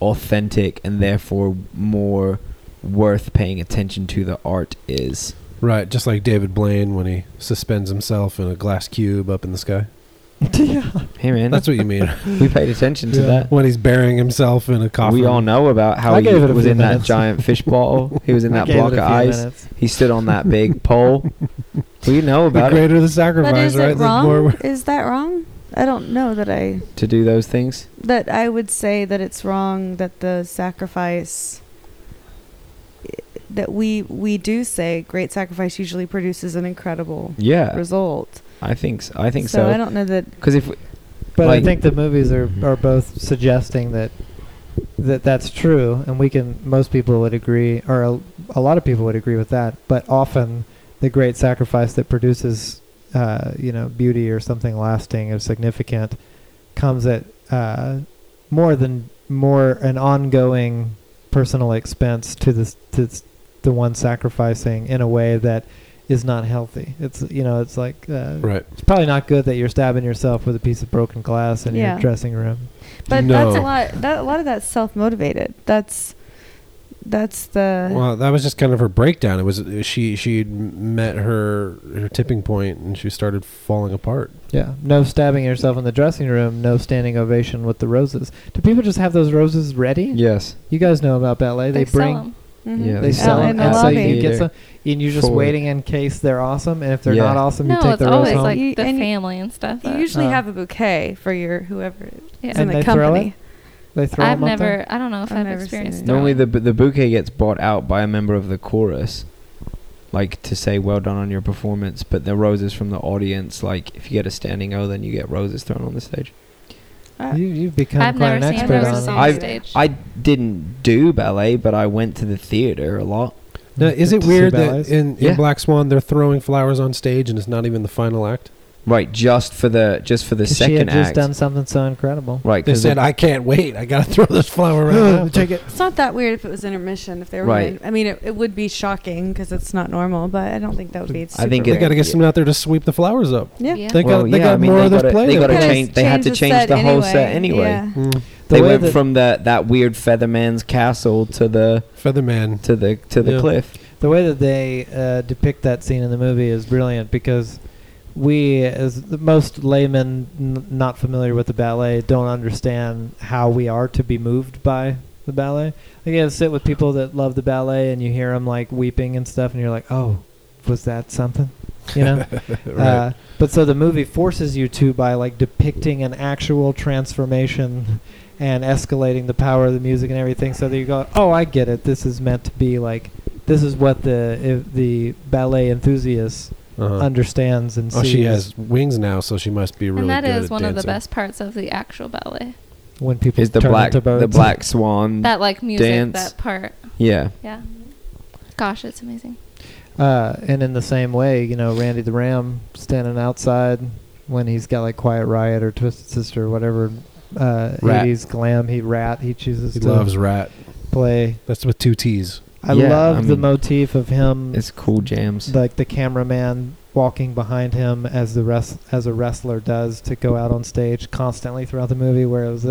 authentic and therefore more worth paying attention to the art is. Right, just like David Blaine when he suspends himself in a glass cube up in the sky. Yeah. Hey, man. That's what you mean. We paid attention to that. When he's burying himself in a coffin. We all know about how he was in that giant fish bottle. He was in that block of ice. Minutes. He stood on that big pole. We know about it. The greater the sacrifice, right? Is that wrong? I don't know that I... To do those things? That I would say that it's wrong that the sacrifice... That we do say great sacrifice usually produces an incredible result. I think so. I don't know that. Because I think the movies are both suggesting that that's true, and most people would agree, or a lot of people would agree with that. But often, the great sacrifice that produces, you know, beauty or something lasting or significant, comes at more an ongoing personal expense to the one sacrificing in a way that is not healthy. It's, you know, it's like, right. It's probably not good that you're stabbing yourself with a piece of broken glass in your dressing room. But that's a lot of that's self-motivated. That's the... Well, that was just kind of her breakdown. It was, she met her tipping point and she started falling apart. Yeah. No stabbing yourself in the dressing room, no standing ovation with the roses. Do people just have those roses ready? Yes. You guys know about ballet. They bring... Sell them. Mm-hmm. Yeah, they sell them. And so you get some, and you're just waiting in case they're awesome. And if they're not awesome, you take the rose home. No, it's always like the family and stuff. You usually have a bouquet for your whoever is in the company. They throw them up there? I don't know if I've experienced it. Normally the bouquet gets bought out by a member of the chorus, like to say well done on your performance. But the roses from the audience, like if you get a standing O, then you get roses thrown on the stage. You've become quite an expert on it. I didn't do ballet, but I went to the theater a lot. Now, is it weird that in Black Swan they're throwing flowers on stage and it's not even the final act? Right, just for the second act. She had just done something so incredible. Right, they said, "I can't wait. I gotta throw this flower right now. Take it." It's not that weird if it was intermission. If they were, I mean, it would be shocking because it's not normal. But I don't think that would be. I think they got to get someone out there to sweep the flowers up. Yeah. They had to change the whole set anyway. Yeah. They went from that weird Featherman's castle to the Featherman to the cliff. The way that they depict that scene in the movie is brilliant because we, as the most laymen not familiar with the ballet, don't understand how we are to be moved by the ballet. Like, you sit with people that love the ballet, and you hear them, like, weeping and stuff, and you're like, oh, was that something? You know? Right. But so the movie forces you to, by, like, depicting an actual transformation and escalating the power of the music and everything, so that you go, oh, I get it. This is meant to be, like, this is what the ballet enthusiasts understands and sees. Oh, she has wings now, so she must be really good at dancing. And that is one of the best parts of the actual ballet. When people is the turn black, into birds. The Black Swan that like music dance. That part. Yeah. Yeah. Gosh, it's amazing. And in the same way, you know, Randy the Ram standing outside when he's got like Quiet Riot or Twisted Sister or whatever 80s glam. He chooses to loves Rat. Play. That's with two T's. I love the motif of him. It's cool jams. Like the cameraman walking behind him as a wrestler does to go out on stage constantly throughout the movie, where it was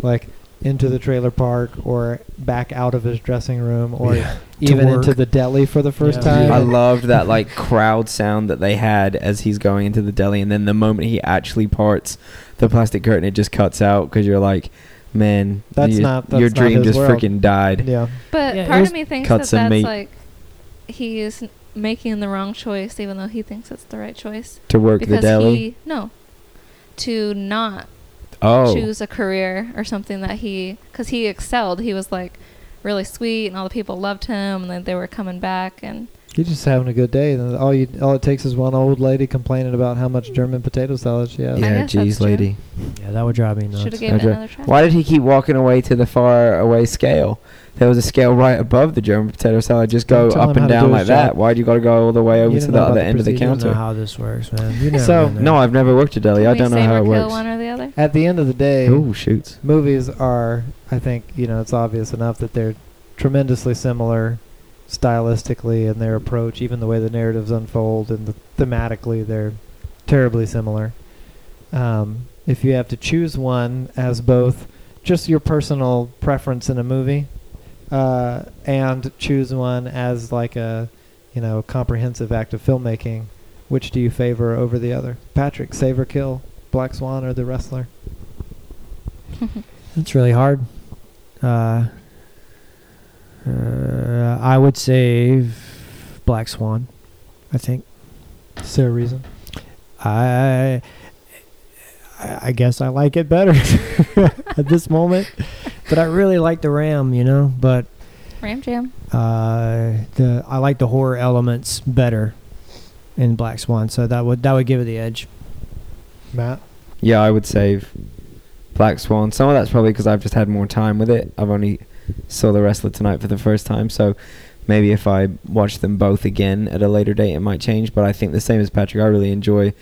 like into the trailer park or back out of his dressing room or even into the deli for the first time. I loved that like crowd sound that they had as he's going into the deli, and then the moment he actually parts the plastic curtain, it just cuts out because you're like, man, your dream just freaking died. Yeah. But part of me thinks that's like he is making the wrong choice, even though he thinks it's the right choice. To work the deli? To not choose a career or something that because he excelled. He was like really sweet and all the people loved him and then they were coming back and. You're just having a good day. And all it takes is one old lady complaining about how much German potato salad she has. Yeah, geez, lady. Yeah, that would drive me nuts. Should have gave it another try. Why did he keep walking away to the far away scale? There was a scale right above the German potato salad. Just go up and down like that. Why'd you got to go all the way over to the other end of the counter? I don't know how this works, man. You never No, I've never worked a deli. I don't know how it works. One or the other? At the end of the day, movies are, I think, it's obvious enough that they're tremendously similar stylistically in their approach, even the way the narratives unfold, and thematically they're terribly similar. If you have to choose one as both just your personal preference in a movie and choose one as like a comprehensive act of filmmaking, which do you favor over the other? Patrick, save or kill, Black Swan or The Wrestler? That's really hard. I would save Black Swan, I think. Is there a reason? I guess I like it better at this moment. But I really like the Ram, But Ram Jam. I like the horror elements better in Black Swan, so that would give it the edge. Matt? Yeah, I would save Black Swan. Some of that's probably because I've just had more time with it. I've only saw The Wrestler tonight for the first time, so maybe if I watch them both again at a later date it might change, but I think the same as Patrick, I really enjoy.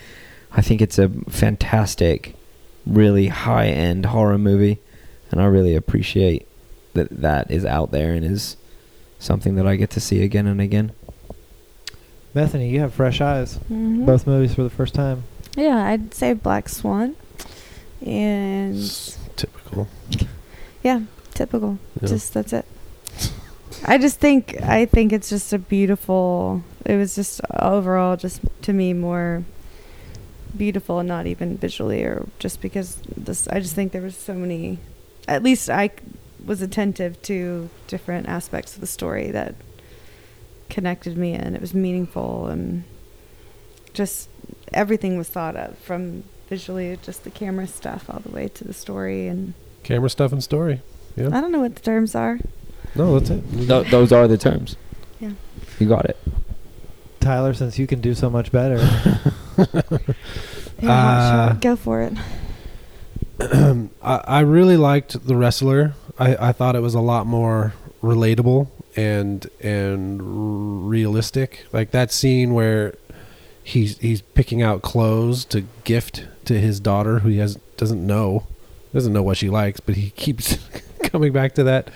I think it's a fantastic, really high-end horror movie, and I really appreciate that is out there and is something that I get to see again and again. Bethany, you have fresh eyes. Mm-hmm. Both movies for the first time. Yeah, I'd say Black Swan. And typical. Yeah. Typical. Yeah. Just that's it. I think it's just a beautiful. It was just overall, just to me, more beautiful, and not even visually, or just because this. I just think there was so many. At least I was attentive to different aspects of the story that connected me, and it was meaningful, and just everything was thought of, from visually, just the camera stuff, all the way to the story and camera stuff and story. Yeah. I don't know what the terms are. No, that's it. Those are the terms. Yeah. You got it. Tyler, since you can do so much better. Yeah, sure. Go for it. I really liked The Wrestler. I thought it was a lot more relatable and realistic. Like that scene where he's picking out clothes to gift to his daughter, who he doesn't know what she likes, but he keeps... coming back to that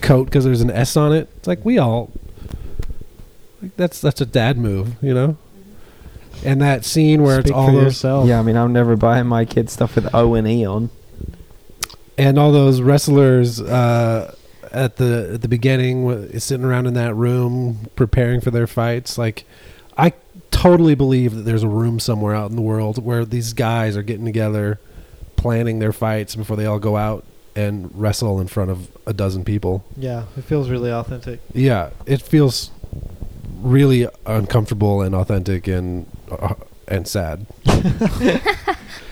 coat because there's an S on it. It's like that's a dad move, And that scene where it's all those yourself. Yeah, I mean, I'm never buying my kids stuff with O and E on. And all those wrestlers at the beginning sitting around in that room preparing for their fights. Like I totally believe that there's a room somewhere out in the world where these guys are getting together, planning their fights before they all go out and wrestle in front of a dozen people. Yeah, it feels really authentic. Yeah, it feels really uncomfortable and authentic and sad.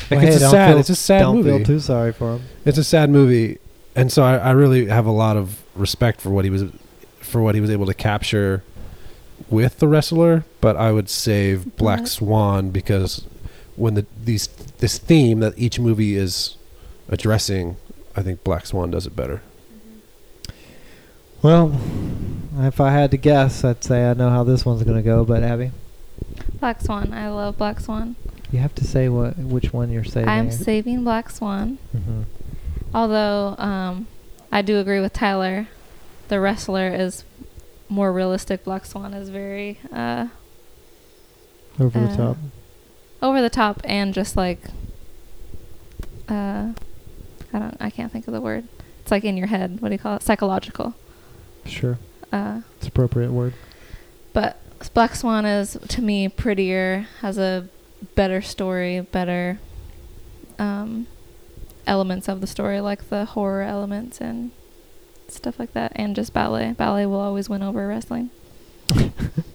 It's a sad movie. Don't feel too sorry for him. It's a sad movie, and so I really have a lot of respect for what he was able to capture with The Wrestler, but I would save Black Swan because when this theme that each movie is addressing, I think Black Swan does it better. Well, if I had to guess, I'd say I know how this one's going to go, but Abby? Black Swan. I love Black Swan. You have to say which one you're saving. I'm saving Black Swan. Mm-hmm. Although I do agree with Tyler. The Wrestler is more realistic. Black Swan is very... over the top. Over the top and just like... I can't think of the word. It's like in your head. What do you call it? Psychological. Sure. It's an appropriate word. But Black Swan is, to me, prettier, has a better story, better elements of the story, like the horror elements and stuff like that, and just ballet. Ballet will always win over wrestling.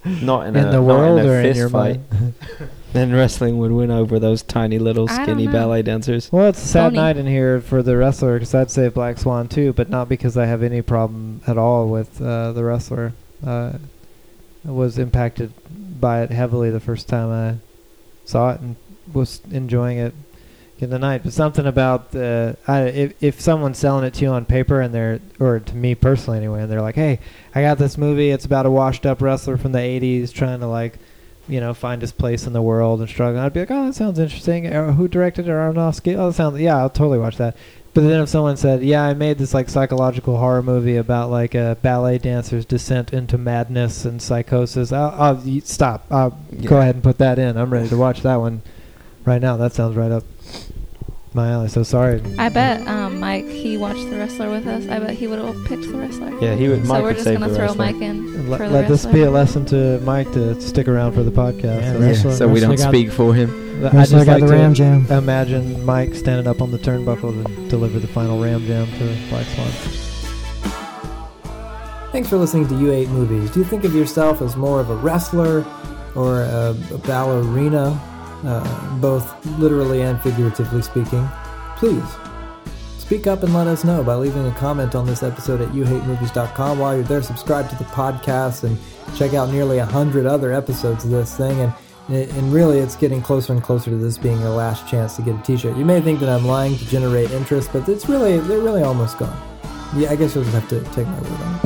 not in the world or in your fight. Then wrestling would win over those tiny little skinny ballet dancers. Well, it's a sad night in here for The Wrestler because I'd say Black Swan too, but not because I have any problem at all with The Wrestler. I was impacted by it heavily the first time I saw it and was enjoying it in the night. But something about if someone's selling it to you on paper and or to me personally anyway, and they're like, "Hey, I got this movie. It's about a washed-up wrestler from the '80s trying to like." Find his place in the world and struggle. I'd be like, oh, that sounds interesting. Who directed it? Aronofsky? Oh, that sounds, yeah, I'll totally watch that. But then if someone said, yeah, I made this like psychological horror movie about like a ballet dancer's descent into madness and psychosis, I'll stop. Go ahead and put that in. I'm ready to watch that one right now. That sounds right up my alley. So sorry. I bet Mike, he watched The Wrestler with us. I bet he would have picked The Wrestler. Yeah, he would. So Mike we're just going to throw Mike in. Let this be a lesson to Mike to stick around for the podcast. Yeah, so we don't speak for him. I just like the Ram Jam. Imagine Mike standing up on the turnbuckle to deliver the final Ram Jam to Black Swan. Thanks for listening to You Hate Movies. Do you think of yourself as more of a wrestler or a ballerina? Both literally and figuratively speaking, please speak up and let us know by leaving a comment on this episode at youhatemovies.com. While you're there, subscribe to the podcast and check out nearly 100 other episodes of this thing. And really, it's getting closer and closer to this being your last chance to get a t-shirt. You may think that I'm lying to generate interest, but they're really almost gone. Yeah, I guess you'll just have to take my word on it.